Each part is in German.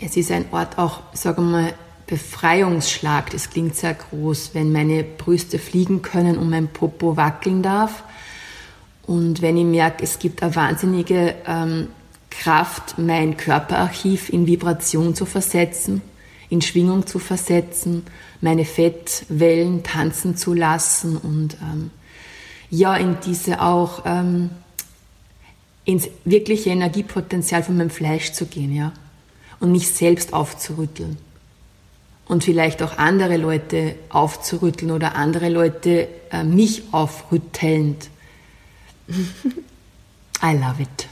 Es ist ein Ort auch, sagen wir mal, Befreiungsschlag. Das klingt sehr groß, wenn meine Brüste fliegen können und mein Popo wackeln darf. Und wenn ich merke, es gibt eine wahnsinnige Kraft, mein Körperarchiv in Vibration zu versetzen, in Schwingung zu versetzen, meine Fettwellen tanzen zu lassen und ja, in diese auch ins wirkliche Energiepotenzial von meinem Fleisch zu gehen, ja, und mich selbst aufzurütteln und vielleicht auch andere Leute aufzurütteln oder andere Leute mich aufrüttelnd. I love it.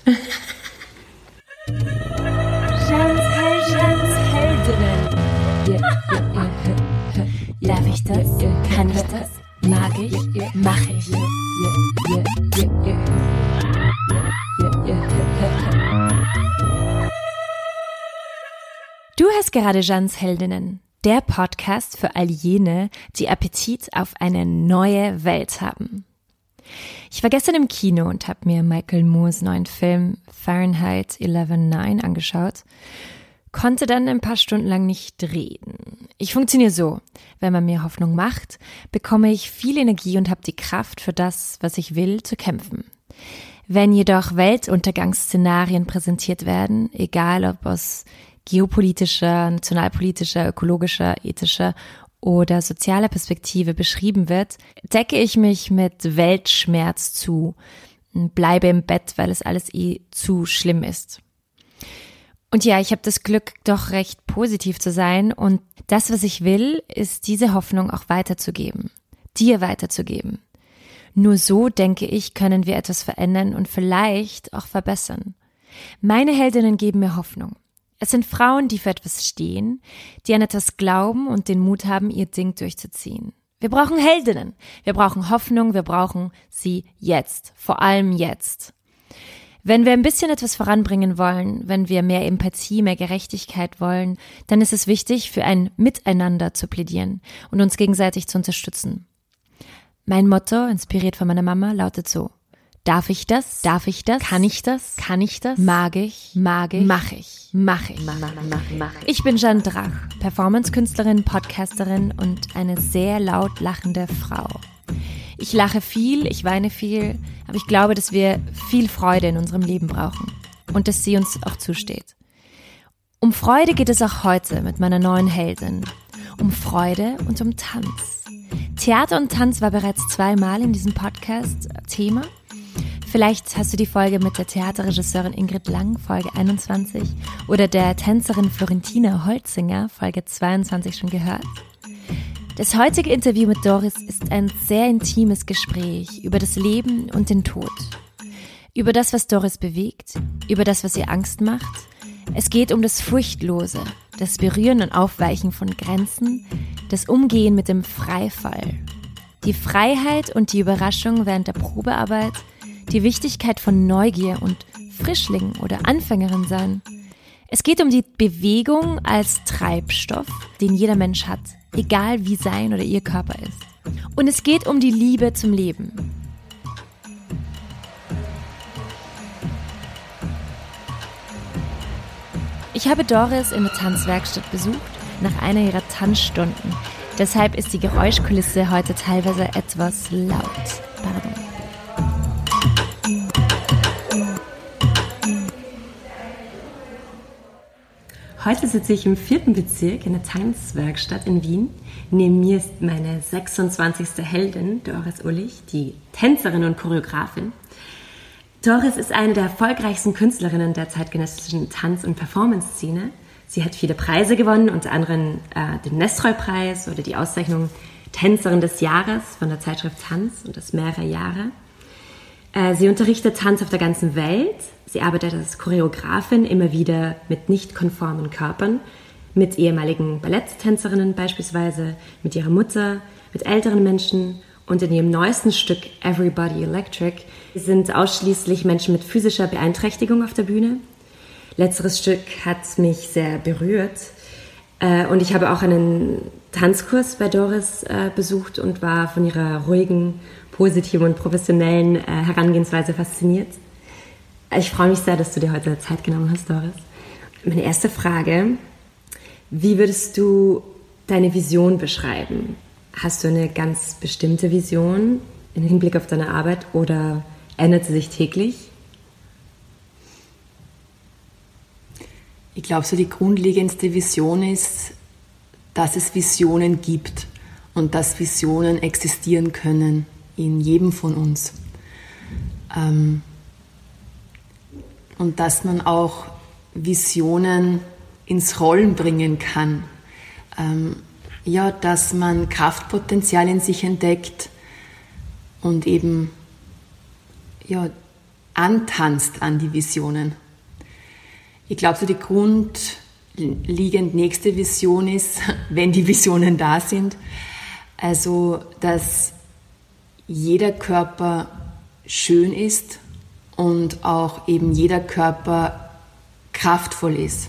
Darf ich das? Kann ich das? Mag ich? Mach ich? Du hast gerade Jeannes Heldinnen, der Podcast für all jene, die Appetit auf eine neue Welt haben. Ich war gestern im Kino und habe mir Michael Moores neuen Film Fahrenheit 11.9 angeschaut, konnte dann ein paar Stunden lang nicht reden. Ich funktioniere so: Wenn man mir Hoffnung macht, bekomme ich viel Energie und habe die Kraft, für das, was ich will, zu kämpfen. Wenn jedoch Weltuntergangsszenarien präsentiert werden, egal ob aus geopolitischer, nationalpolitischer, ökologischer, ethischer oder sozialer Perspektive beschrieben wird, decke ich mich mit Weltschmerz zu, bleibe im Bett, weil es alles eh zu schlimm ist. Und ja, ich habe das Glück, doch recht positiv zu sein, und das, was ich will, ist diese Hoffnung auch weiterzugeben, dir weiterzugeben. Nur so, denke ich, können wir etwas verändern und vielleicht auch verbessern. Meine Heldinnen geben mir Hoffnung. Es sind Frauen, die für etwas stehen, die an etwas glauben und den Mut haben, ihr Ding durchzuziehen. Wir brauchen Heldinnen, wir brauchen Hoffnung, wir brauchen sie jetzt, vor allem jetzt. Wenn wir ein bisschen etwas voranbringen wollen, wenn wir mehr Empathie, mehr Gerechtigkeit wollen, dann ist es wichtig, für ein Miteinander zu plädieren und uns gegenseitig zu unterstützen. Mein Motto, inspiriert von meiner Mama, lautet so: Darf ich das? Darf ich das? Kann ich das? Kann ich das? Mag ich? Mag ich? Mach ich? Mach ich? Ich bin Jeanne Drach, Performance-Künstlerin, Podcasterin und eine sehr laut lachende Frau. Ich lache viel, ich weine viel, aber ich glaube, dass wir viel Freude in unserem Leben brauchen und dass sie uns auch zusteht. Um Freude geht es auch heute mit meiner neuen Heldin. Um Freude und um Tanz. Theater und Tanz war bereits zweimal in diesem Podcast Thema. Vielleicht hast du die Folge mit der Theaterregisseurin Ingrid Lang, Folge 21, oder der Tänzerin Florentina Holzinger, Folge 22, schon gehört. Das heutige Interview mit Doris ist ein sehr intimes Gespräch über das Leben und den Tod. Über das, was Doris bewegt, über das, was ihr Angst macht. Es geht um das Furchtlose, das Berühren und Aufweichen von Grenzen, das Umgehen mit dem Freifall. Die Freiheit und die Überraschung während der Probearbeit, die Wichtigkeit von Neugier und Frischling oder Anfängerin sein. Es geht um die Bewegung als Treibstoff, den jeder Mensch hat, egal wie sein oder ihr Körper ist. Und es geht um die Liebe zum Leben. Ich habe Doris in der Tanzwerkstatt besucht, nach einer ihrer Tanzstunden. Deshalb ist die Geräuschkulisse heute teilweise etwas laut. Pardon. Heute sitze ich im 4. Bezirk in der Tanzwerkstatt in Wien. Neben mir ist meine 26. Heldin, Doris Uhlich, die Tänzerin und Choreografin. Doris ist eine der erfolgreichsten Künstlerinnen der zeitgenössischen Tanz- und Performance-Szene. Sie hat viele Preise gewonnen, unter anderem den Nestroy-Preis oder die Auszeichnung Tänzerin des Jahres von der Zeitschrift Tanz, und das mehrere Jahre. Sie unterrichtet Tanz auf der ganzen Welt. Sie arbeitet als Choreografin immer wieder mit nicht konformen Körpern, mit ehemaligen Balletttänzerinnen beispielsweise, mit ihrer Mutter, mit älteren Menschen, und in ihrem neuesten Stück Everybody Electric sind ausschließlich Menschen mit physischer Beeinträchtigung auf der Bühne. Letzteres Stück hat mich sehr berührt, und ich habe auch einen Tanzkurs bei Doris besucht und war von ihrer ruhigen, positiven und professionellen Herangehensweise fasziniert. Ich freue mich sehr, dass du dir heute Zeit genommen hast, Doris. Meine erste Frage Wie würdest du deine Vision beschreiben? Hast du eine ganz bestimmte Vision im Hinblick auf deine Arbeit oder ändert sie sich täglich? Ich glaube, so die grundlegendste Vision ist, dass es Visionen gibt und dass Visionen existieren können in jedem von uns. Und dass man auch Visionen ins Rollen bringen kann. Ja, dass man Kraftpotenzial in sich entdeckt und eben ja, antanzt an die Visionen. Ich glaube, so die grundlegend nächste Vision ist, wenn die Visionen da sind, also dass jeder Körper schön ist und auch eben jeder Körper kraftvoll ist,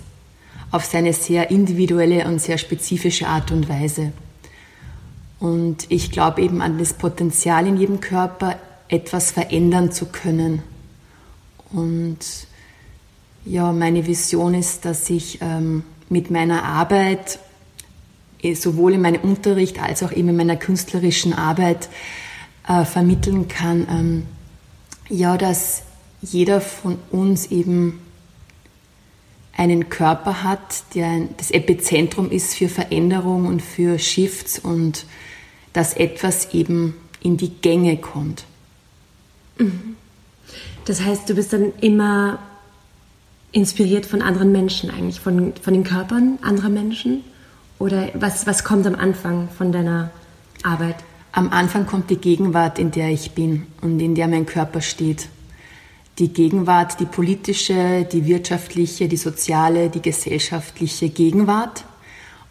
auf seine sehr individuelle und sehr spezifische Art und Weise. Und ich glaube eben an das Potenzial in jedem Körper, etwas verändern zu können. Und ja, meine Vision ist, dass ich mit meiner Arbeit, sowohl in meinem Unterricht als auch eben in meiner künstlerischen Arbeit, vermitteln kann, ja, dass jeder von uns eben einen Körper hat, der das Epizentrum ist für Veränderung und für Shifts und dass etwas eben in die Gänge kommt. Das heißt, du bist dann immer inspiriert von anderen Menschen eigentlich, von den Körpern anderer Menschen? Oder was kommt am Anfang von deiner Arbeit? Am Anfang kommt die Gegenwart, in der ich bin und in der mein Körper steht. Die Gegenwart, die politische, die wirtschaftliche, die soziale, die gesellschaftliche Gegenwart.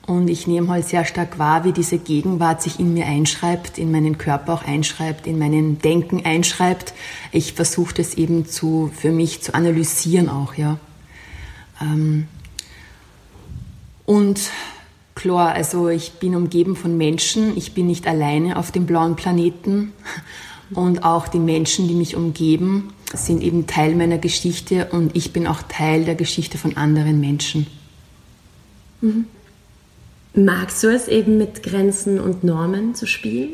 Und ich nehme halt sehr stark wahr, wie diese Gegenwart sich in mir einschreibt, in meinen Körper auch einschreibt, in meinem Denken einschreibt. Ich versuche das eben für mich zu analysieren auch, ja. Und klar, also ich bin umgeben von Menschen, ich bin nicht alleine auf dem blauen Planeten und auch die Menschen, die mich umgeben, sind eben Teil meiner Geschichte und ich bin auch Teil der Geschichte von anderen Menschen. Mhm. Magst du es eben mit Grenzen und Normen zu spielen?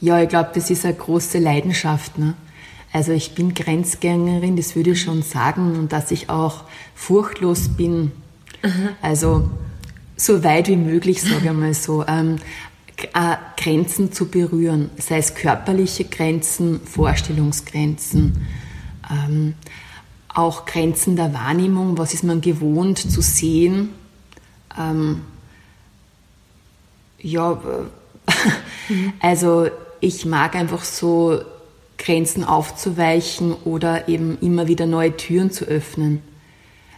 Ja, ich glaube, das ist eine große Leidenschaft, ne? Also ich bin Grenzgängerin, das würde ich schon sagen, und dass ich auch furchtlos bin. Aha. Also so weit wie möglich, sage ich mal so, Grenzen zu berühren, sei es körperliche Grenzen, Vorstellungsgrenzen, auch Grenzen der Wahrnehmung, was ist man gewohnt zu sehen, ja, also ich mag einfach so Grenzen aufzuweichen oder eben immer wieder neue Türen zu öffnen.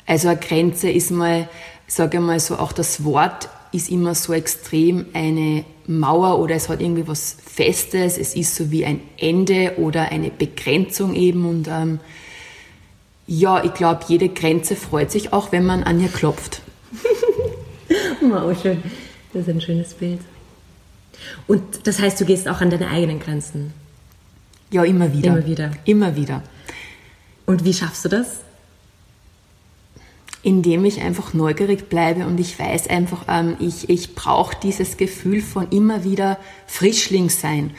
Also eine Grenze ist mal, sage ich mal so, auch das Wort ist immer so extrem eine Mauer oder es hat irgendwie was Festes, es ist so wie ein Ende oder eine Begrenzung eben und ja, ich glaube, jede Grenze freut sich auch, wenn man an ihr klopft. Wow, schön. Das ist ein schönes Bild. Und das heißt, du gehst auch an deine eigenen Grenzen? Ja, immer wieder. Immer wieder? Immer wieder. Und wie schaffst du das? Indem ich einfach neugierig bleibe und ich weiß einfach, ich brauche dieses Gefühl von immer wieder Frischling sein.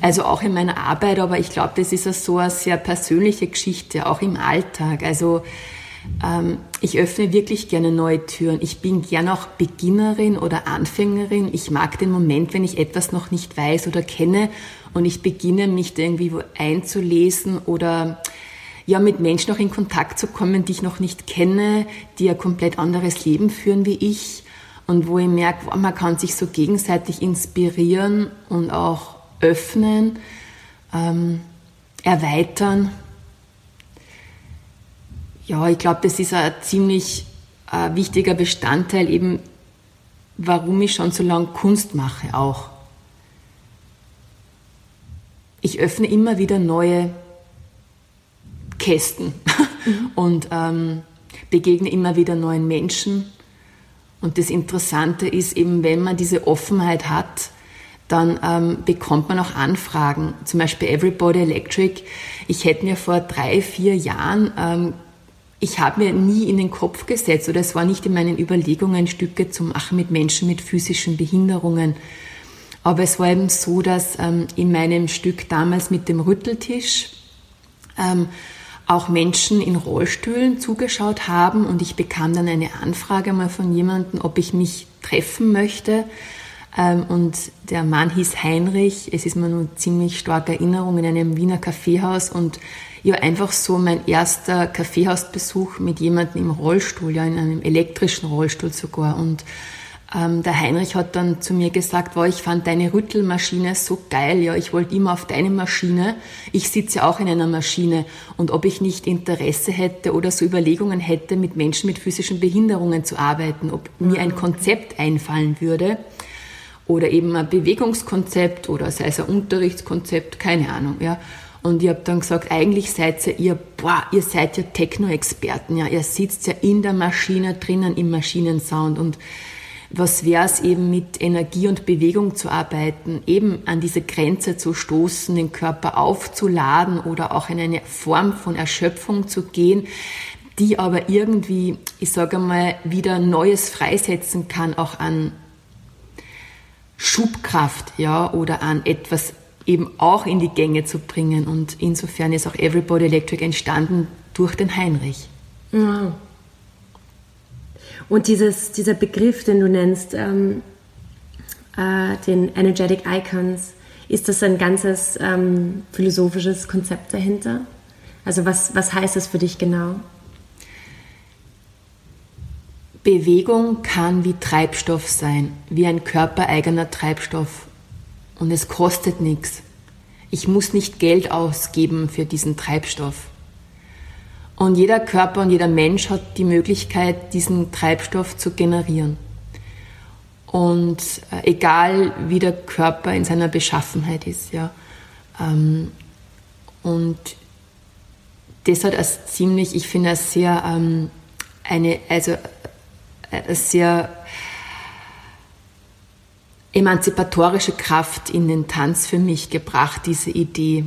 Also auch in meiner Arbeit, aber ich glaube, das ist so eine sehr persönliche Geschichte, auch im Alltag. Also ich öffne wirklich gerne neue Türen. Ich bin gerne auch Beginnerin oder Anfängerin. Ich mag den Moment, wenn ich etwas noch nicht weiß oder kenne und ich beginne, mich irgendwie einzulesen oder ja, mit Menschen noch in Kontakt zu kommen, die ich noch nicht kenne, die ein komplett anderes Leben führen wie ich und wo ich merke, wow, man kann sich so gegenseitig inspirieren und auch öffnen, erweitern. Ja, ich glaube, das ist ein ziemlich wichtiger Bestandteil eben, warum ich schon so lange Kunst mache auch. Ich öffne immer wieder neue Kästen und begegne immer wieder neuen Menschen. Und das Interessante ist eben, wenn man diese Offenheit hat, dann bekommt man auch Anfragen, zum Beispiel Everybody Electric. Ich hätte mir vor 3-4 Jahren Ich habe mir nie in den Kopf gesetzt oder es war nicht in meinen Überlegungen, Stücke zu machen mit Menschen mit physischen Behinderungen. Aber es war eben so, dass in meinem Stück damals mit dem Rütteltisch auch Menschen in Rollstühlen zugeschaut haben und ich bekam dann eine Anfrage mal von jemandem, ob ich mich treffen möchte. Und der Mann hieß Heinrich, es ist mir nur ziemlich starke Erinnerung, in einem Wiener Kaffeehaus und ja, einfach so mein erster Kaffeehausbesuch mit jemandem im Rollstuhl, ja, in einem elektrischen Rollstuhl sogar. Und der Heinrich hat dann zu mir gesagt, wow, ich fand deine Rüttelmaschine so geil, ja, ich wollte immer auf deine Maschine, ich sitze ja auch in einer Maschine und ob ich nicht Interesse hätte oder so Überlegungen hätte, mit Menschen mit physischen Behinderungen zu arbeiten, ob mir ein Konzept einfallen würde oder eben ein Bewegungskonzept oder sei es ein Unterrichtskonzept, keine Ahnung, ja. Und ich habe dann gesagt, eigentlich seid ihr seid ja Techno-Experten, ja, ihr sitzt ja in der Maschine drinnen, im Maschinensound und was wäre es eben mit Energie und Bewegung zu arbeiten, eben an diese Grenze zu stoßen, den Körper aufzuladen oder auch in eine Form von Erschöpfung zu gehen, die aber irgendwie, ich sage einmal, wieder Neues freisetzen kann, auch an Schubkraft, ja, oder an etwas eben auch in die Gänge zu bringen. Und insofern ist auch Everybody Electric entstanden durch den Heinrich. Ja. Und dieser Begriff, den du nennst, den Energetic Icons, ist das ein ganzes philosophisches Konzept dahinter? Also was heißt das für dich genau? Bewegung kann wie Treibstoff sein, wie ein körpereigener Treibstoff. Und es kostet nichts. Ich muss nicht Geld ausgeben für diesen Treibstoff. Und jeder Körper und jeder Mensch hat die Möglichkeit, diesen Treibstoff zu generieren. Und egal, wie der Körper in seiner Beschaffenheit ist, ja. Und das hat als ziemlich, ich finde, als sehr sehr emanzipatorische Kraft in den Tanz für mich gebracht, diese Idee,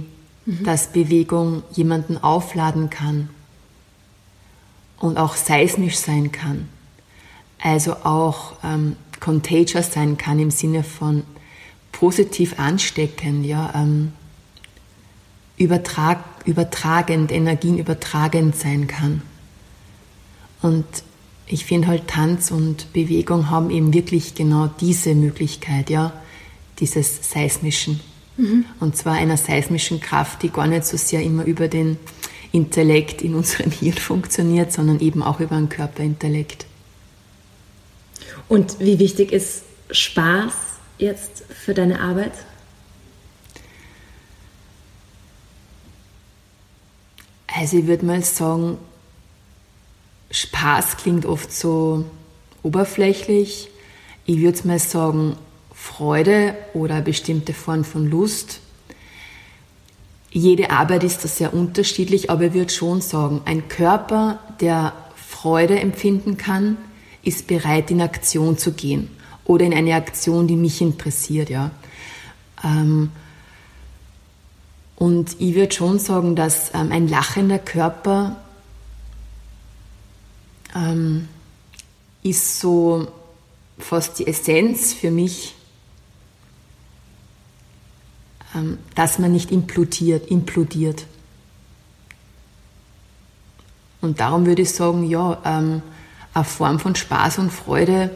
dass Bewegung jemanden aufladen kann und auch seismisch sein kann, also auch contagious sein kann im Sinne von positiv ansteckend, ja, übertragend, Energien übertragend sein kann. Und ich finde halt, Tanz und Bewegung haben eben wirklich genau diese Möglichkeit, ja, dieses Seismischen. Mhm. Und zwar einer seismischen Kraft, die gar nicht so sehr immer über den Intellekt in unserem Hirn funktioniert, sondern eben auch über den Körperintellekt. Und wie wichtig ist Spaß jetzt für deine Arbeit? Also ich würde mal sagen, Spaß klingt oft so oberflächlich. Ich würde mal sagen, Freude oder eine bestimmte Form von Lust. Jede Arbeit ist da sehr unterschiedlich, aber ich würde schon sagen, ein Körper, der Freude empfinden kann, ist bereit, in Aktion zu gehen oder in eine Aktion, die mich interessiert. Ja. Und ich würde schon sagen, dass ein lachender Körper ist so fast die Essenz für mich, dass man nicht implodiert. Und darum würde ich sagen, ja, eine Form von Spaß und Freude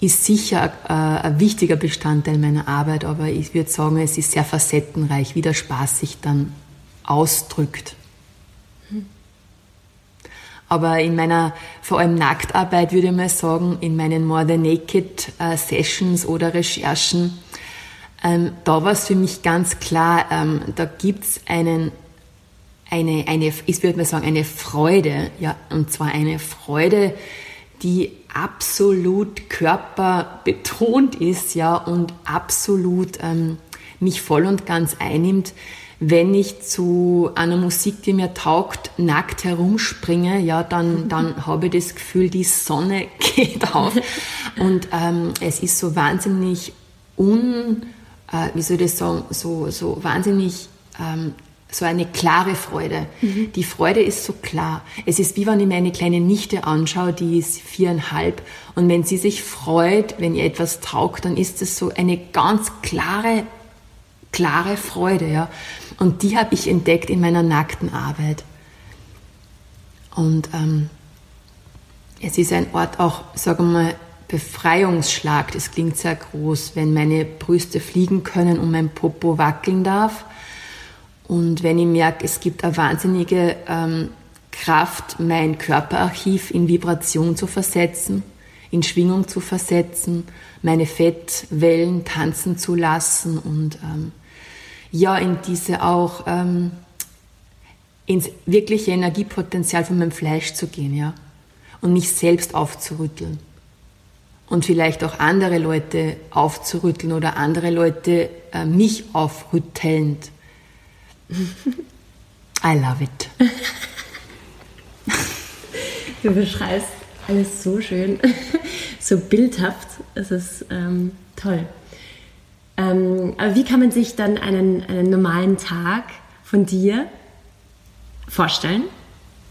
ist sicher ein wichtiger Bestandteil meiner Arbeit, aber ich würde sagen, es ist sehr facettenreich, wie der Spaß sich dann ausdrückt. Aber in meiner, vor allem Nacktarbeit würde ich mal sagen, in meinen More Than Naked Sessions oder Recherchen, da war es für mich ganz klar, da gibt es ich würde mal sagen, eine Freude, ja, und zwar eine Freude, die absolut körperbetont ist, ja, und absolut mich voll und ganz einnimmt, wenn ich zu einer Musik, die mir taugt, nackt herumspringe, ja, dann habe ich das Gefühl, die Sonne geht auf. Und es ist so wahnsinnig so wahnsinnig so eine klare Freude. Mhm. Die Freude ist so klar. Es ist wie wenn ich mir eine kleine Nichte anschaue, die ist 4,5. Und wenn sie sich freut, wenn ihr etwas taugt, dann ist es so eine ganz klare Freude. Ja. Und die habe ich entdeckt in meiner nackten Arbeit. Und es ist ein Ort auch, sagen wir mal, Befreiungsschlag. Das klingt sehr groß, wenn meine Brüste fliegen können und mein Popo wackeln darf. Und wenn ich merke, es gibt eine wahnsinnige Kraft, mein Körperarchiv in Vibration zu versetzen, in Schwingung zu versetzen, meine Fettwellen tanzen zu lassen und in diese auch ins wirkliche Energiepotenzial von meinem Fleisch zu gehen, ja, und mich selbst aufzurütteln und vielleicht auch andere Leute aufzurütteln oder andere Leute mich aufrüttelnd. I love it. Du beschreibst alles so schön, so bildhaft. Es ist toll. Aber wie kann man sich dann einen normalen Tag von dir vorstellen?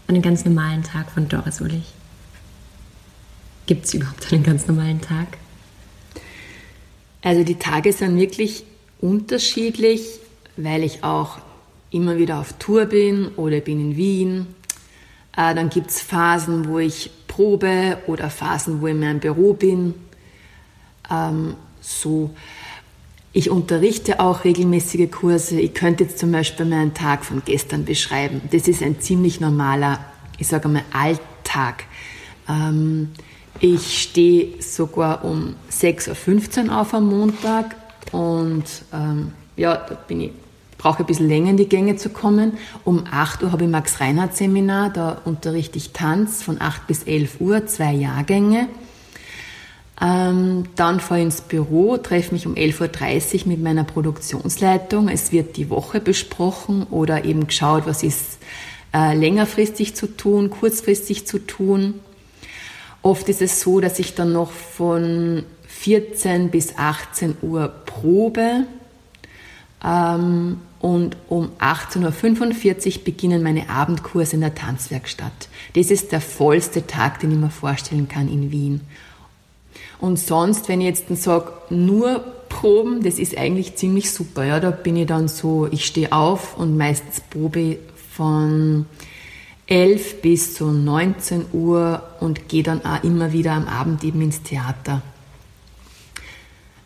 Einen ganz normalen Tag von Doris Uhlich? Gibt es überhaupt einen ganz normalen Tag? Also die Tage sind wirklich unterschiedlich, weil ich auch immer wieder auf Tour bin oder bin in Wien. Dann gibt es Phasen, wo ich probe oder Phasen, wo ich in meinem Büro bin. Ich unterrichte auch regelmäßige Kurse. Ich könnte jetzt zum Beispiel meinen Tag von gestern beschreiben. Das ist ein ziemlich normaler, ich sage mal, Alltag. Ich stehe sogar um 6.15 Uhr auf am Montag und da bin ich. Brauche ein bisschen länger in die Gänge zu kommen. Um 8 Uhr habe ich Max-Reinhardt-Seminar, da unterrichte ich Tanz von 8 bis 11 Uhr, 2 Jahrgänge. Dann fahre ich ins Büro, treffe mich um 11.30 Uhr mit meiner Produktionsleitung. Es wird die Woche besprochen oder eben geschaut, was ist längerfristig zu tun, kurzfristig zu tun. Oft ist es so, dass ich dann noch von 14 bis 18 Uhr probe. Und um 18.45 Uhr beginnen meine Abendkurse in der Tanzwerkstatt. Das ist der vollste Tag, den ich mir vorstellen kann in Wien. Und sonst, wenn ich jetzt sage, nur proben, das ist eigentlich ziemlich super. Ja, da bin ich dann so, ich stehe auf und meistens probe ich von 11 bis zu 19 Uhr und gehe dann auch immer wieder am Abend eben ins Theater.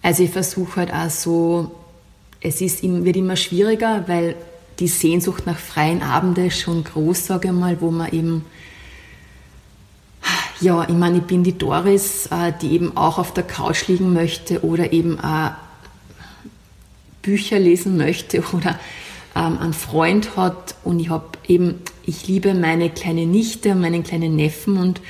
Also ich versuche halt auch so, wird immer schwieriger, weil die Sehnsucht nach freien Abenden ist schon groß, sage ich mal, wo man eben, ja, ich meine, ich bin die Doris, die eben auch auf der Couch liegen möchte oder eben auch Bücher lesen möchte oder einen Freund hat. Und ich liebe meine kleine Nichte und meinen kleinen Neffen und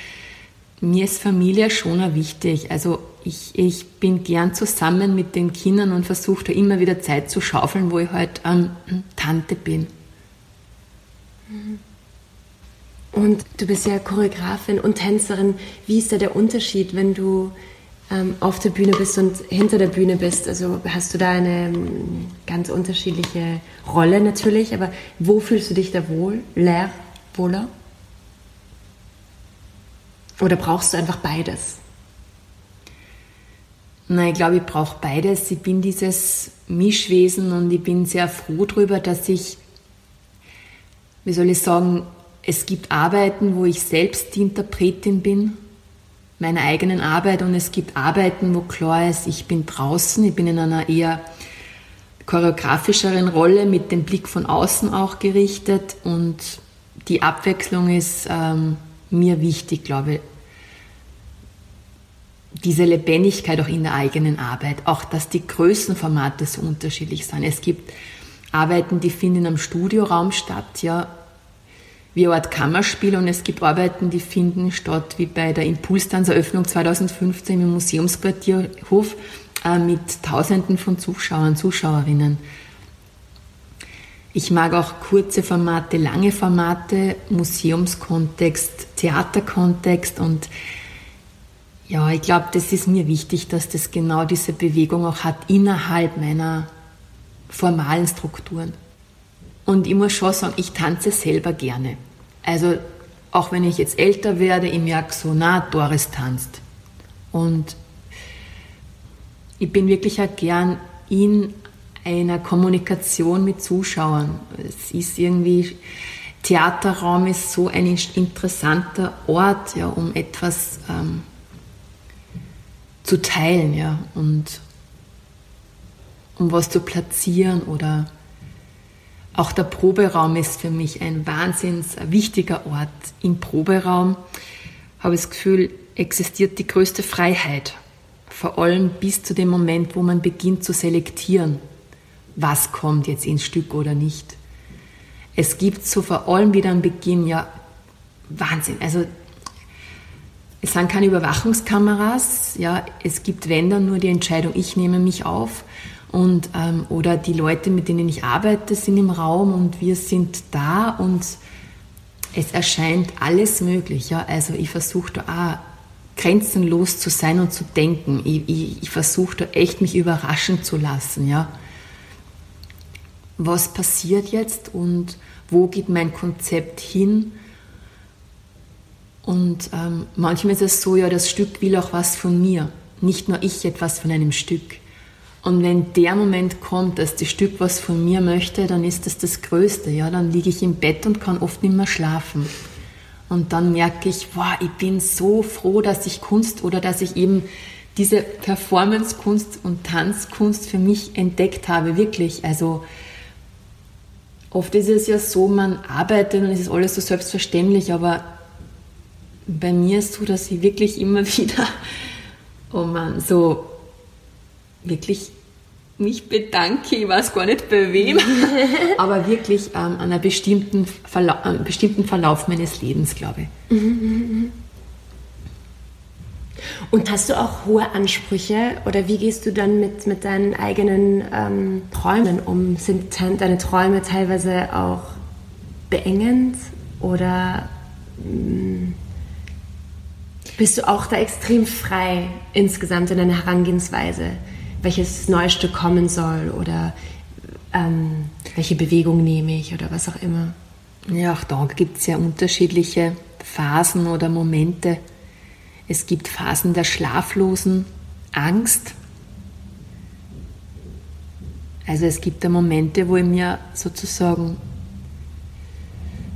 mir ist Familie schon auch wichtig. Also ich bin gern zusammen mit den Kindern und versuche da immer wieder Zeit zu schaufeln, wo ich halt Tante bin. Und du bist ja Choreografin und Tänzerin. Wie ist da der Unterschied, wenn du auf der Bühne bist und hinter der Bühne bist? Also hast du da eine ganz unterschiedliche Rolle natürlich, aber wo fühlst du dich da wohler? Oder brauchst du einfach beides? Nein, ich glaube, ich brauche beides. Ich bin dieses Mischwesen und ich bin sehr froh darüber, dass ich, wie soll ich sagen, es gibt Arbeiten, wo ich selbst die Interpretin bin, meiner eigenen Arbeit, und es gibt Arbeiten, wo klar ist, ich bin draußen, ich bin in einer eher choreografischeren Rolle, mit dem Blick von außen auch gerichtet, und die Abwechslung ist mir wichtig, glaube ich. Diese Lebendigkeit auch in der eigenen Arbeit, auch dass die Größenformate so unterschiedlich sind. Es gibt Arbeiten, die finden am Studioraum statt, ja, wie eine Art Kammerspiel, und es gibt Arbeiten, die finden statt wie bei der Impulstanzeröffnung 2015 im Museumsquartierhof mit Tausenden von Zuschauern, Zuschauerinnen. Ich mag auch kurze Formate, lange Formate, Museumskontext, Theaterkontext, und ja, ich glaube, das ist mir wichtig, dass das genau diese Bewegung auch hat innerhalb meiner formalen Strukturen. Und ich muss schon sagen, ich tanze selber gerne. Also auch wenn ich jetzt älter werde, ich merke so, na, Doris tanzt. Und ich bin wirklich auch gern in einer Kommunikation mit Zuschauern. Es ist irgendwie, Theaterraum ist so ein interessanter Ort, ja, um etwas zu teilen, ja, und um was zu platzieren. Oder auch der Proberaum ist für mich ein wahnsinns wichtiger Ort. Im Proberaum habe ich das Gefühl, existiert die größte Freiheit. Vor allem bis zu dem Moment, wo man beginnt zu selektieren, was kommt jetzt ins Stück oder nicht. Es gibt so vor allem wieder am Beginn, ja, Wahnsinn. Also es sind keine Überwachungskameras, ja, es gibt, wenn dann, nur die Entscheidung, ich nehme mich auf. Und, oder die Leute, mit denen ich arbeite, sind im Raum und wir sind da und es erscheint alles möglich. Ja? Also ich versuche da auch grenzenlos zu sein und zu denken. Ich versuche da echt, mich überraschen zu lassen. Ja? Was passiert jetzt und wo geht mein Konzept hin? Und manchmal ist es so, ja, das Stück will auch was von mir. Nicht nur ich etwas von einem Stück. Und wenn der Moment kommt, dass das Stück was von mir möchte, dann ist das das Größte. Ja? Dann liege ich im Bett und kann oft nicht mehr schlafen. Und dann merke ich, wow, ich bin so froh, dass ich Kunst oder dass ich eben diese Performance-Kunst und Tanzkunst für mich entdeckt habe, wirklich. Also oft ist es ja so, man arbeitet und es ist alles so selbstverständlich, aber bei mir ist es so, dass ich wirklich immer wieder, oh Mann, so wirklich mich bedanke, ich weiß gar nicht bei wem, aber wirklich an einem bestimmten Verlauf meines Lebens, glaube ich. Und hast du auch hohe Ansprüche oder wie gehst du dann mit deinen eigenen Träumen um? Sind deine Träume teilweise auch beengend oder bist du auch da extrem frei insgesamt in deiner Herangehensweise? Welches neue Stück kommen soll oder welche Bewegung nehme ich oder was auch immer. Ja, auch da gibt es ja unterschiedliche Phasen oder Momente. Es gibt Phasen der schlaflosen Angst. Also es gibt da Momente, wo ich mir sozusagen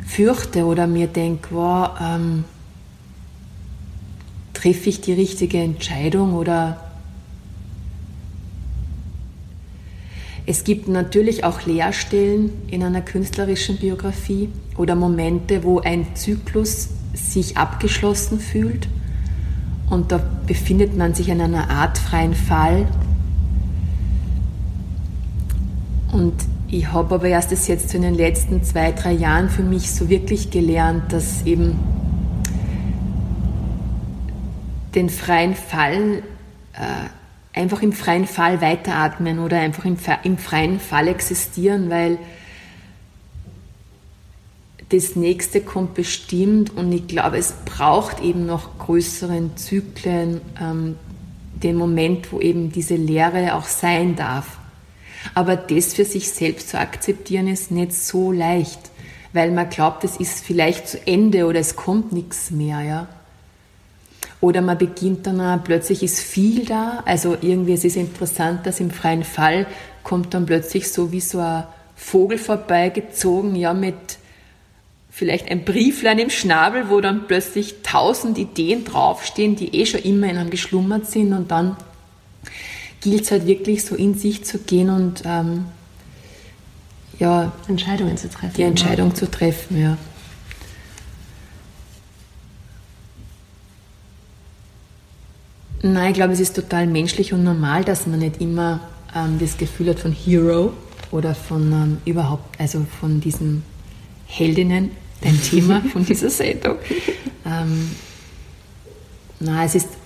fürchte oder mir denke, wow, treffe ich die richtige Entscheidung oder... Es gibt natürlich auch Leerstellen in einer künstlerischen Biografie oder Momente, wo ein Zyklus sich abgeschlossen fühlt und da befindet man sich in einer Art freien Fall. Und ich habe aber erst jetzt in den letzten 2-3 Jahren für mich so wirklich gelernt, dass eben den freien Fall einfach im freien Fall weiteratmen oder einfach im freien Fall existieren, weil das Nächste kommt bestimmt und ich glaube, es braucht eben noch größeren Zyklen den Moment, wo eben diese Leere auch sein darf. Aber das für sich selbst zu akzeptieren, ist nicht so leicht, weil man glaubt, es ist vielleicht zu Ende oder es kommt nichts mehr, ja. Oder man beginnt dann, plötzlich ist viel da, also irgendwie es ist interessant, dass im freien Fall kommt dann plötzlich so wie so ein Vogel vorbeigezogen, ja, mit vielleicht ein Brieflein im Schnabel, wo dann plötzlich 1000 Ideen draufstehen, die schon immer in einem geschlummert sind und dann gilt es halt wirklich so in sich zu gehen und ja, Entscheidungen zu treffen. Die Entscheidung zu treffen, ja. Nein, ich glaube, es ist total menschlich und normal, dass man nicht immer das Gefühl hat von Hero oder von überhaupt, also von diesen Heldinnen, dein Thema von dieser Sendung. Nein,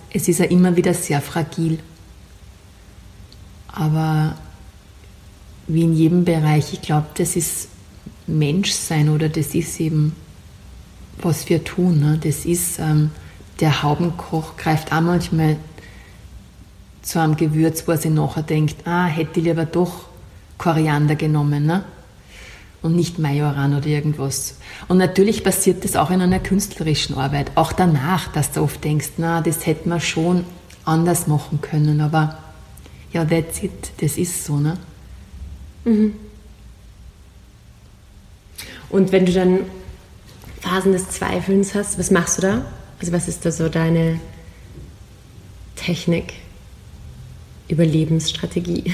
es ist ja immer wieder sehr fragil. Aber wie in jedem Bereich, ich glaube, das ist Menschsein oder das ist eben, was wir tun. Ne? Das ist, der Haubenkoch greift auch manchmal zu einem Gewürz, wo er sich nachher denkt, hätte ich lieber doch Koriander genommen. Ne? und nicht Majoran oder irgendwas. Und natürlich passiert das auch in einer künstlerischen Arbeit, auch danach, dass du oft denkst, na, das hätte man schon anders machen können, aber ja, that's it, das ist so, ne? Mhm. Und wenn du dann Phasen des Zweifelns hast, was machst du da? Also was ist da so deine Technik, Überlebensstrategie?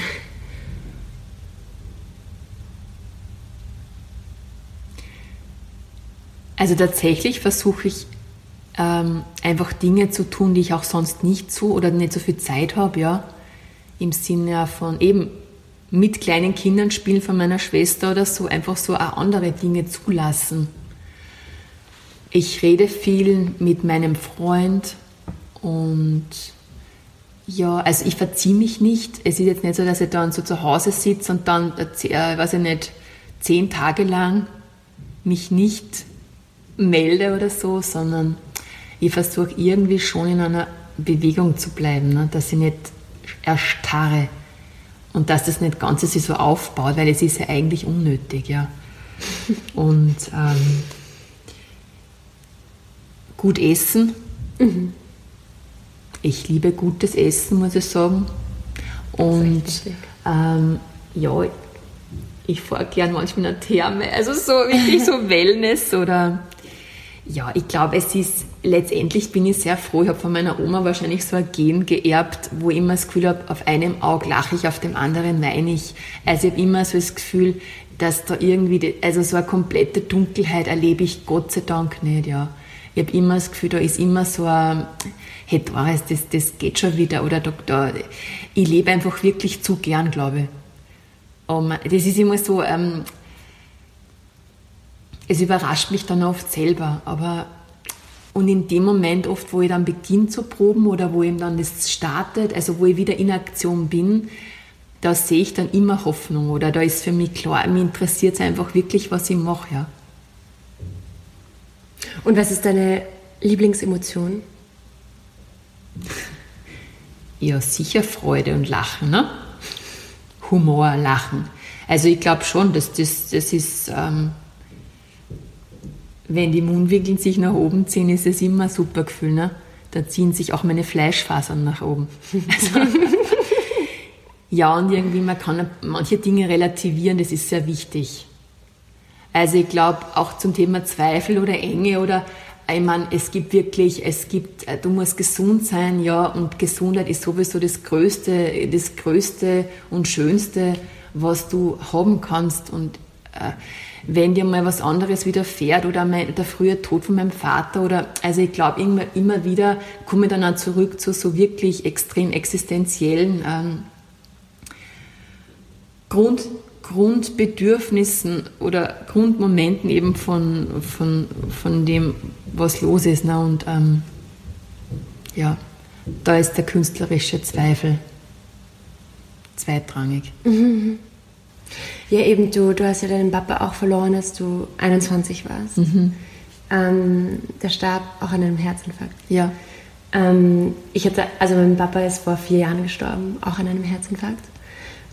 Also tatsächlich versuche ich einfach Dinge zu tun, die ich auch sonst nicht so oder nicht so viel Zeit habe, ja. Im Sinne von eben mit kleinen Kindern spielen von meiner Schwester oder so, einfach so auch andere Dinge zulassen. Ich rede viel mit meinem Freund und ja, also ich verziehe mich nicht. Es ist jetzt nicht so, dass ich dann so zu Hause sitze und dann, weiß ich nicht, 10 Tage lang mich nicht melde oder so, sondern ich versuche irgendwie schon in einer Bewegung zu bleiben, ne? Dass ich nicht erstarre und dass das nicht Ganze sich so aufbaut, weil es ist ja eigentlich unnötig, ja. Und gut essen. Mhm. Ich liebe gutes Essen, muss ich sagen. Und ja, ich fahre gern manchmal in eine Therme, also so wirklich so Wellness oder ja, ich glaube, es ist, letztendlich bin ich sehr froh, ich habe von meiner Oma wahrscheinlich so ein Gen geerbt, wo ich immer das Gefühl habe, auf einem Auge lache ich, auf dem anderen weine ich. Also ich habe immer so das Gefühl, dass da irgendwie, also so eine komplette Dunkelheit erlebe ich Gott sei Dank nicht, ja. Ich habe immer das Gefühl, da ist immer so ein, hey Doris, das geht schon wieder, oder da, ich lebe einfach wirklich zu gern, glaube ich. Das ist immer so, es überrascht mich dann oft selber, aber und in dem Moment oft, wo ich dann beginne zu proben oder wo eben dann das startet, also wo ich wieder in Aktion bin, da sehe ich dann immer Hoffnung oder da ist für mich klar, mich interessiert es einfach wirklich, was ich mache, ja. Und was ist deine Lieblingsemotion? Ja, sicher Freude und Lachen, ne? Humor, Lachen. Also ich glaube schon, dass das ist, wenn die Mundwinkeln sich nach oben ziehen, ist es immer ein super Gefühl, ne? Da ziehen sich auch meine Fleischfasern nach oben. Also, ja, und irgendwie, man kann manche Dinge relativieren, das ist sehr wichtig. Also ich glaube, auch zum Thema Zweifel oder Enge oder, ich meine, es gibt, du musst gesund sein, ja, und Gesundheit ist sowieso das Größte und Schönste, was du haben kannst. Und wenn dir mal was anderes widerfährt oder der frühe Tod von meinem Vater oder, also ich glaube, immer wieder komme ich dann auch zurück zu so wirklich extrem existenziellen Grundbedürfnissen oder Grundmomenten eben von dem, was los ist. Ne? Und ja, da ist der künstlerische Zweifel zweitrangig. Mhm. Ja, eben, du hast ja deinen Papa auch verloren, als du 21 warst. Mhm. Der starb auch an einem Herzinfarkt. Ja. Mein Papa ist vor 4 Jahren gestorben, auch an einem Herzinfarkt.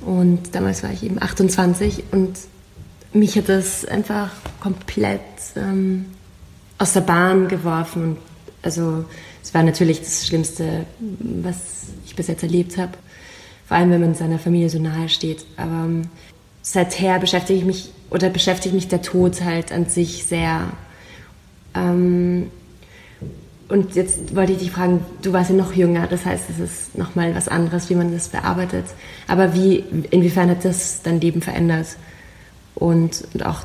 Und damals war ich eben 28 und mich hat das einfach komplett aus der Bahn geworfen. Und also es war natürlich das Schlimmste, was ich bis jetzt erlebt habe. Vor allem, wenn man seiner Familie so nahe steht. Aber seither beschäftigt mich der Tod halt an sich sehr. Und jetzt wollte ich dich fragen, du warst ja noch jünger, das heißt, es ist nochmal was anderes, wie man das bearbeitet. Aber inwiefern hat das dein Leben verändert und auch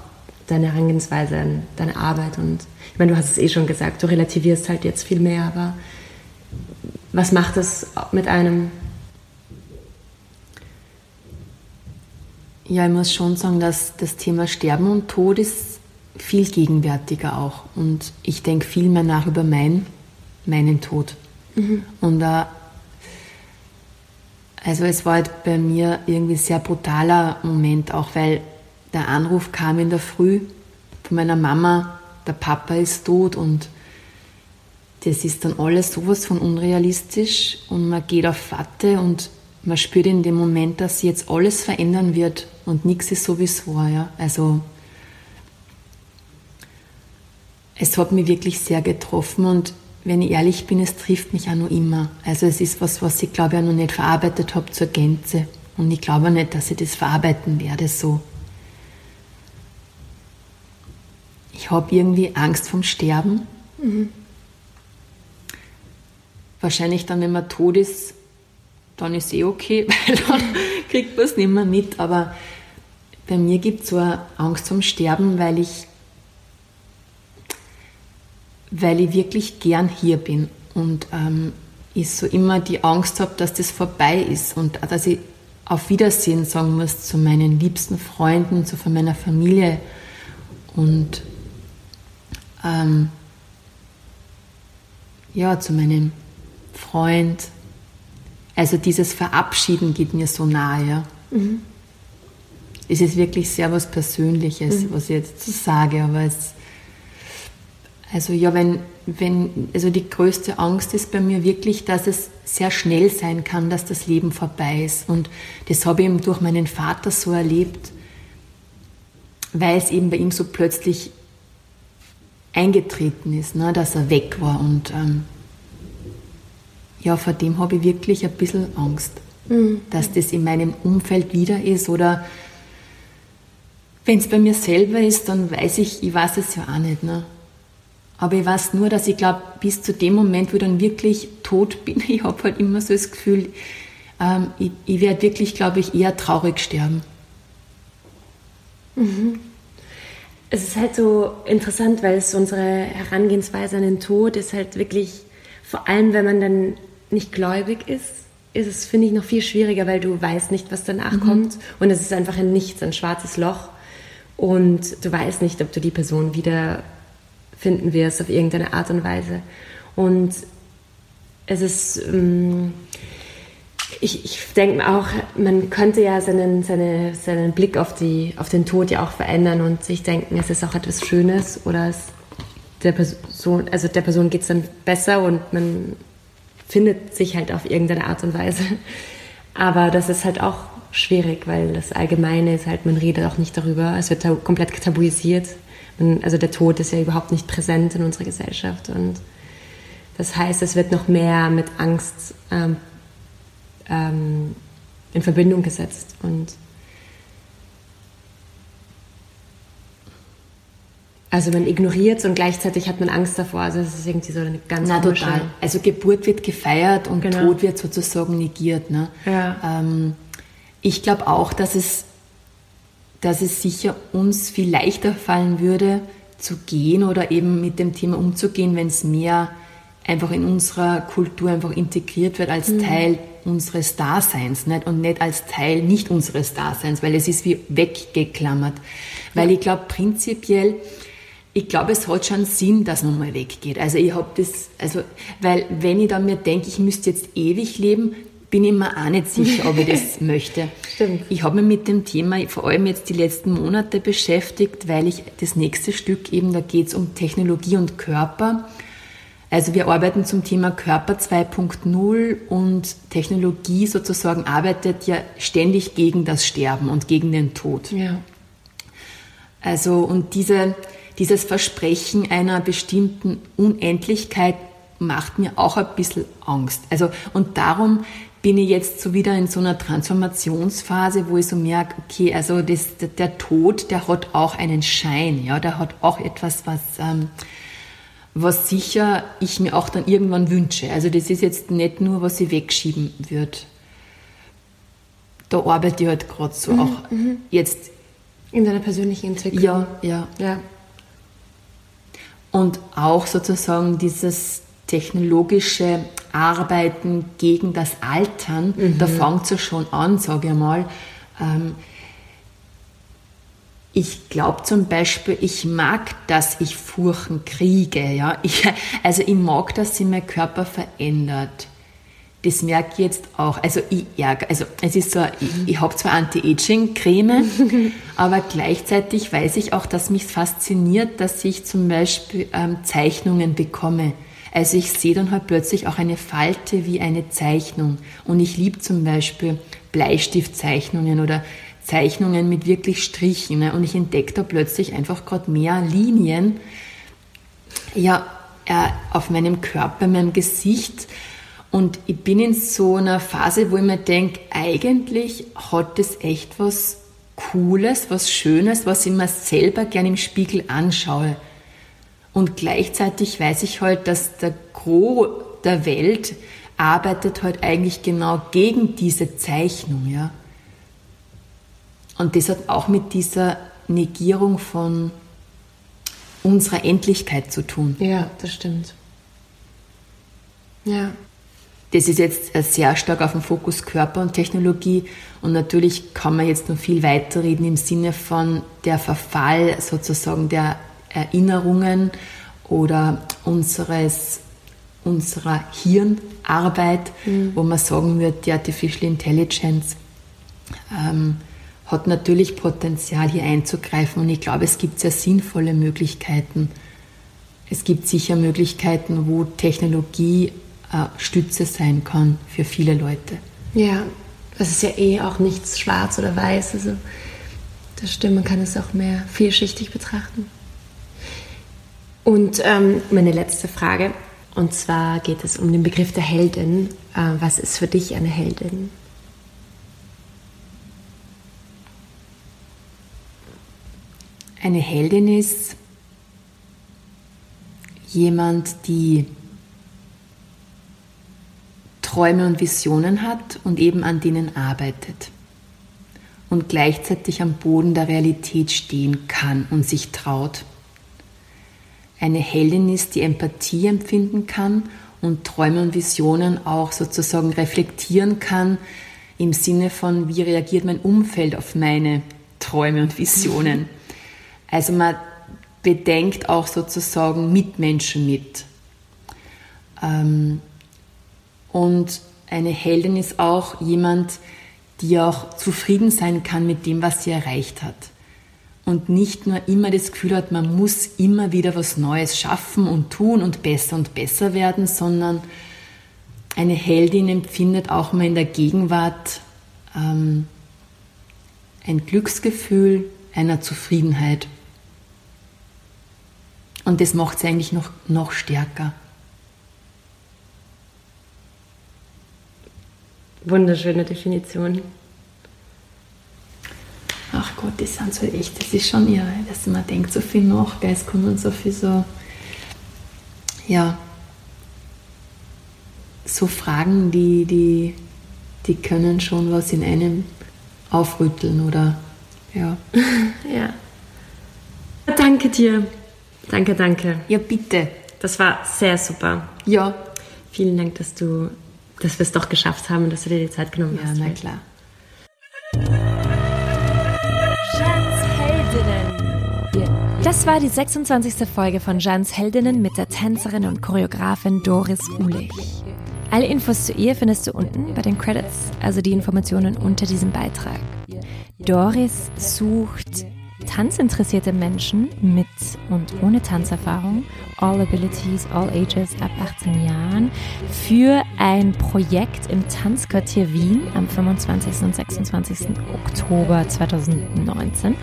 deine Herangehensweise, deine Arbeit? Und ich meine, du hast es eh schon gesagt, du relativierst halt jetzt viel mehr, aber was macht das mit einem? Ja, ich muss schon sagen, dass das Thema Sterben und Tod ist viel gegenwärtiger auch. Und ich denke viel mehr nach über meinen Tod. Mhm. Und also es war halt bei mir irgendwie ein sehr brutaler Moment, auch weil der Anruf kam in der Früh von meiner Mama, der Papa ist tot und das ist dann alles sowas von unrealistisch und man geht auf Watte und man spürt in dem Moment, dass sich jetzt alles verändern wird und nichts ist so, wie es war. Ja? Also Es hat mich wirklich sehr getroffen und wenn ich ehrlich bin, es trifft mich auch noch immer. Also es ist was, was ich glaube ich auch noch nicht verarbeitet habe zur Gänze. Und ich glaube auch nicht, dass ich das verarbeiten werde so. Ich habe irgendwie Angst vom Sterben. Mhm. Wahrscheinlich dann, wenn man tot ist, dann ist eh okay, weil dann kriegt man es nicht mehr mit. Aber bei mir gibt es so eine Angst vom Sterben, weil ich wirklich gern hier bin und ich so immer die Angst habe, dass das vorbei ist und dass ich auf Wiedersehen sagen muss zu meinen liebsten Freunden, zu meiner Familie und ja, zu meinem Freund. Also dieses Verabschieden geht mir so nahe. Ja. Mhm. Es ist wirklich sehr was Persönliches, was ich jetzt sage, aber es also ja, wenn also die größte Angst ist bei mir wirklich, dass es sehr schnell sein kann, dass das Leben vorbei ist. Und das habe ich eben durch meinen Vater so erlebt, weil es eben bei ihm so plötzlich eingetreten ist, ne, dass er weg war. Und ja, vor dem habe ich wirklich ein bisschen Angst, dass das in meinem Umfeld wieder ist oder wenn es bei mir selber ist, dann weiß ich es ja auch nicht, ne? Aber ich weiß nur, dass ich glaube, bis zu dem Moment, wo ich dann wirklich tot bin, ich habe halt immer so das Gefühl, ich werde wirklich, glaube ich, eher traurig sterben. Mhm. Es ist halt so interessant, weil es unsere Herangehensweise an den Tod ist halt wirklich, vor allem wenn man dann nicht gläubig ist, ist es, finde ich, noch viel schwieriger, weil du weißt nicht, was danach kommt. Und es ist einfach ein Nichts, ein schwarzes Loch. Und du weißt nicht, ob du die Person wieder finden wir es auf irgendeine Art und Weise. Und es ist, ich denke mir auch, man könnte ja seinen Blick auf den Tod ja auch verändern und sich denken, es ist auch etwas Schönes oder der Person geht es dann besser und man findet sich halt auf irgendeine Art und Weise. Aber das ist halt auch schwierig, weil das Allgemeine ist halt, man redet auch nicht darüber, es wird komplett tabuisiert. Also der Tod ist ja überhaupt nicht präsent in unserer Gesellschaft und das heißt, es wird noch mehr mit Angst in Verbindung gesetzt. Und also man ignoriert es und gleichzeitig hat man Angst davor, also es ist irgendwie so eine ganz komische... Na, total. Also Geburt wird gefeiert und genau. Tod wird sozusagen negiert. Ne? Ja. Ich glaube auch, dass es sicher uns viel leichter fallen würde, zu gehen oder eben mit dem Thema umzugehen, wenn es mehr einfach in unserer Kultur einfach integriert wird als Teil unseres Daseins, nicht? Und nicht als Teil nicht unseres Daseins, weil es ist wie weggeklammert. Weil ich glaube prinzipiell, es hat schon Sinn, dass man mal weggeht. Also ich habe das, weil wenn ich dann mir denke, ich müsste jetzt ewig leben, bin ich mir auch nicht sicher, ob ich das möchte. Stimmt. Ich habe mich mit dem Thema vor allem jetzt die letzten Monate beschäftigt, weil ich das nächste Stück eben, da geht es um Technologie und Körper. Also wir arbeiten zum Thema Körper 2.0 und Technologie sozusagen arbeitet ja ständig gegen das Sterben und gegen den Tod. Ja. Also und dieses Versprechen einer bestimmten Unendlichkeit macht mir auch ein bisschen Angst. Also und darum bin ich jetzt so wieder in so einer Transformationsphase, wo ich so merke, okay, also der Tod, der hat auch einen Schein, ja, der hat auch etwas, was sicher ich mir auch dann irgendwann wünsche. Also das ist jetzt nicht nur, was ich wegschieben würde. Da arbeite ich halt gerade so auch jetzt. In deiner persönlichen Entwicklung. Ja. Und auch sozusagen dieses technologische Arbeiten gegen das Altern, da fängt es ja schon an, sage ich mal. Ich glaube zum Beispiel, ich mag, dass ich Furchen kriege. Ja? Ich mag, dass sich mein Körper verändert. Das merke ich jetzt auch. Also es ist so, ich habe zwar Anti-Aging-Creme, aber gleichzeitig weiß ich auch, dass mich fasziniert, dass ich zum Beispiel Zeichnungen bekomme. Also ich sehe dann halt plötzlich auch eine Falte wie eine Zeichnung. Und ich liebe zum Beispiel Bleistiftzeichnungen oder Zeichnungen mit wirklich Strichen. Ne? Und ich entdecke da plötzlich einfach gerade mehr Linien ja, auf meinem Körper, meinem Gesicht. Und ich bin in so einer Phase, wo ich mir denke, eigentlich hat das echt was Cooles, was Schönes, was ich mir selber gerne im Spiegel anschaue. Und gleichzeitig weiß ich halt, dass der Gros der Welt arbeitet halt eigentlich genau gegen diese Zeichnung. Ja? Und das hat auch mit dieser Negierung von unserer Endlichkeit zu tun. Ja, das stimmt. Ja. Das ist jetzt sehr stark auf den Fokus Körper und Technologie, und natürlich kann man jetzt noch viel weiterreden im Sinne von der Verfall sozusagen der Erinnerungen oder unserer Hirnarbeit, wo man sagen würde, die Artificial Intelligence hat natürlich Potenzial, hier einzugreifen, und ich glaube, es gibt sehr sinnvolle Möglichkeiten. Es gibt sicher Möglichkeiten, wo Technologie Stütze sein kann für viele Leute. Ja, das ist ja auch nichts schwarz oder weiß. Also das stimmt, man kann es auch mehr vielschichtig betrachten. Und meine letzte Frage, und zwar geht es um den Begriff der Heldin. Was ist für dich eine Heldin? Eine Heldin ist jemand, die Träume und Visionen hat und eben an denen arbeitet und gleichzeitig am Boden der Realität stehen kann und sich traut. Eine Heldin ist, die Empathie empfinden kann und Träume und Visionen auch sozusagen reflektieren kann im Sinne von, wie reagiert mein Umfeld auf meine Träume und Visionen. Also man bedenkt auch sozusagen Mitmenschen mit. Und eine Heldin ist auch jemand, die auch zufrieden sein kann mit dem, was sie erreicht hat. Und nicht nur immer das Gefühl hat, man muss immer wieder was Neues schaffen und tun und besser werden, sondern eine Heldin empfindet auch mal in der Gegenwart ein Glücksgefühl einer Zufriedenheit. Und das macht sie eigentlich noch stärker. Wunderschöne Definition. Ach Gott, die sind so echt, das ist schon irre, dass man denkt, so viel nach, Geist kommt und so viel so, ja, so Fragen, die können schon was in einem aufrütteln, oder, ja. Ja. Danke dir. Danke, danke. Ja, bitte. Das war sehr super. Ja. Vielen Dank, dass wir es doch geschafft haben und dass du dir die Zeit genommen hast. Ja, na klar. Das war die 26. Folge von Jeannes Heldinnen mit der Tänzerin und Choreografin Doris Uhlich. Alle Infos zu ihr findest du unten bei den Credits, also die Informationen unter diesem Beitrag. Doris sucht tanzinteressierte Menschen mit und ohne Tanzerfahrung, all abilities, all ages, ab 18 Jahren, für ein Projekt im Tanzquartier Wien am 25. und 26. Oktober 2019.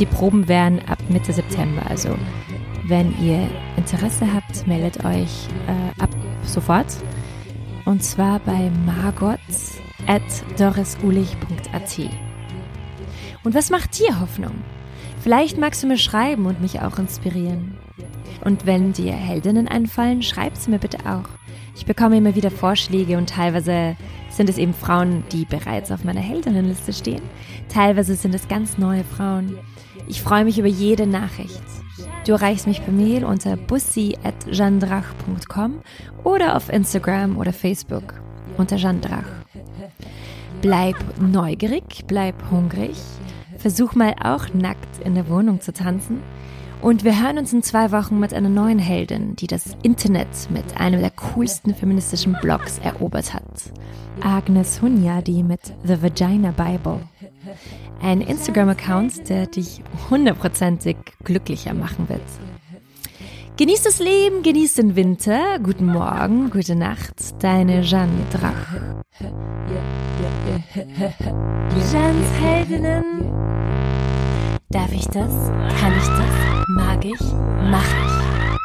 Die Proben werden ab Mitte September, also wenn ihr Interesse habt, meldet euch ab sofort. Und zwar bei margot@dorisuhlich.at. Und was macht dir Hoffnung? Vielleicht magst du mir schreiben und mich auch inspirieren. Und wenn dir Heldinnen einfallen, schreib sie mir bitte auch. Ich bekomme immer wieder Vorschläge, und teilweise sind es eben Frauen, die bereits auf meiner Heldinnenliste stehen. Teilweise sind es ganz neue Frauen. Ich freue mich über jede Nachricht. Du erreichst mich per Mail unter bussi@jeannedrach.com oder auf Instagram oder Facebook unter Jeanne Drach. Bleib neugierig, bleib hungrig. Versuch mal auch nackt in der Wohnung zu tanzen. Und wir hören uns in 2 Wochen mit einer neuen Heldin, die das Internet mit einem der coolsten feministischen Blogs erobert hat. Agnes Hunyadi mit The Vagina Bible. Ein Instagram-Account, der dich 100%ig glücklicher machen wird. Genieß das Leben, genieß den Winter. Guten Morgen, gute Nacht. Deine Jeanne Drach. Jeannes Heldinnen. Darf ich das? Kann ich das? Mag ich? Mach ich?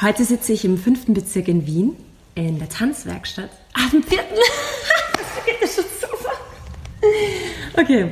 Heute sitze ich im 5. Bezirk in Wien, in der Tanzwerkstatt. Im 4. Das geht ja schon super. Okay.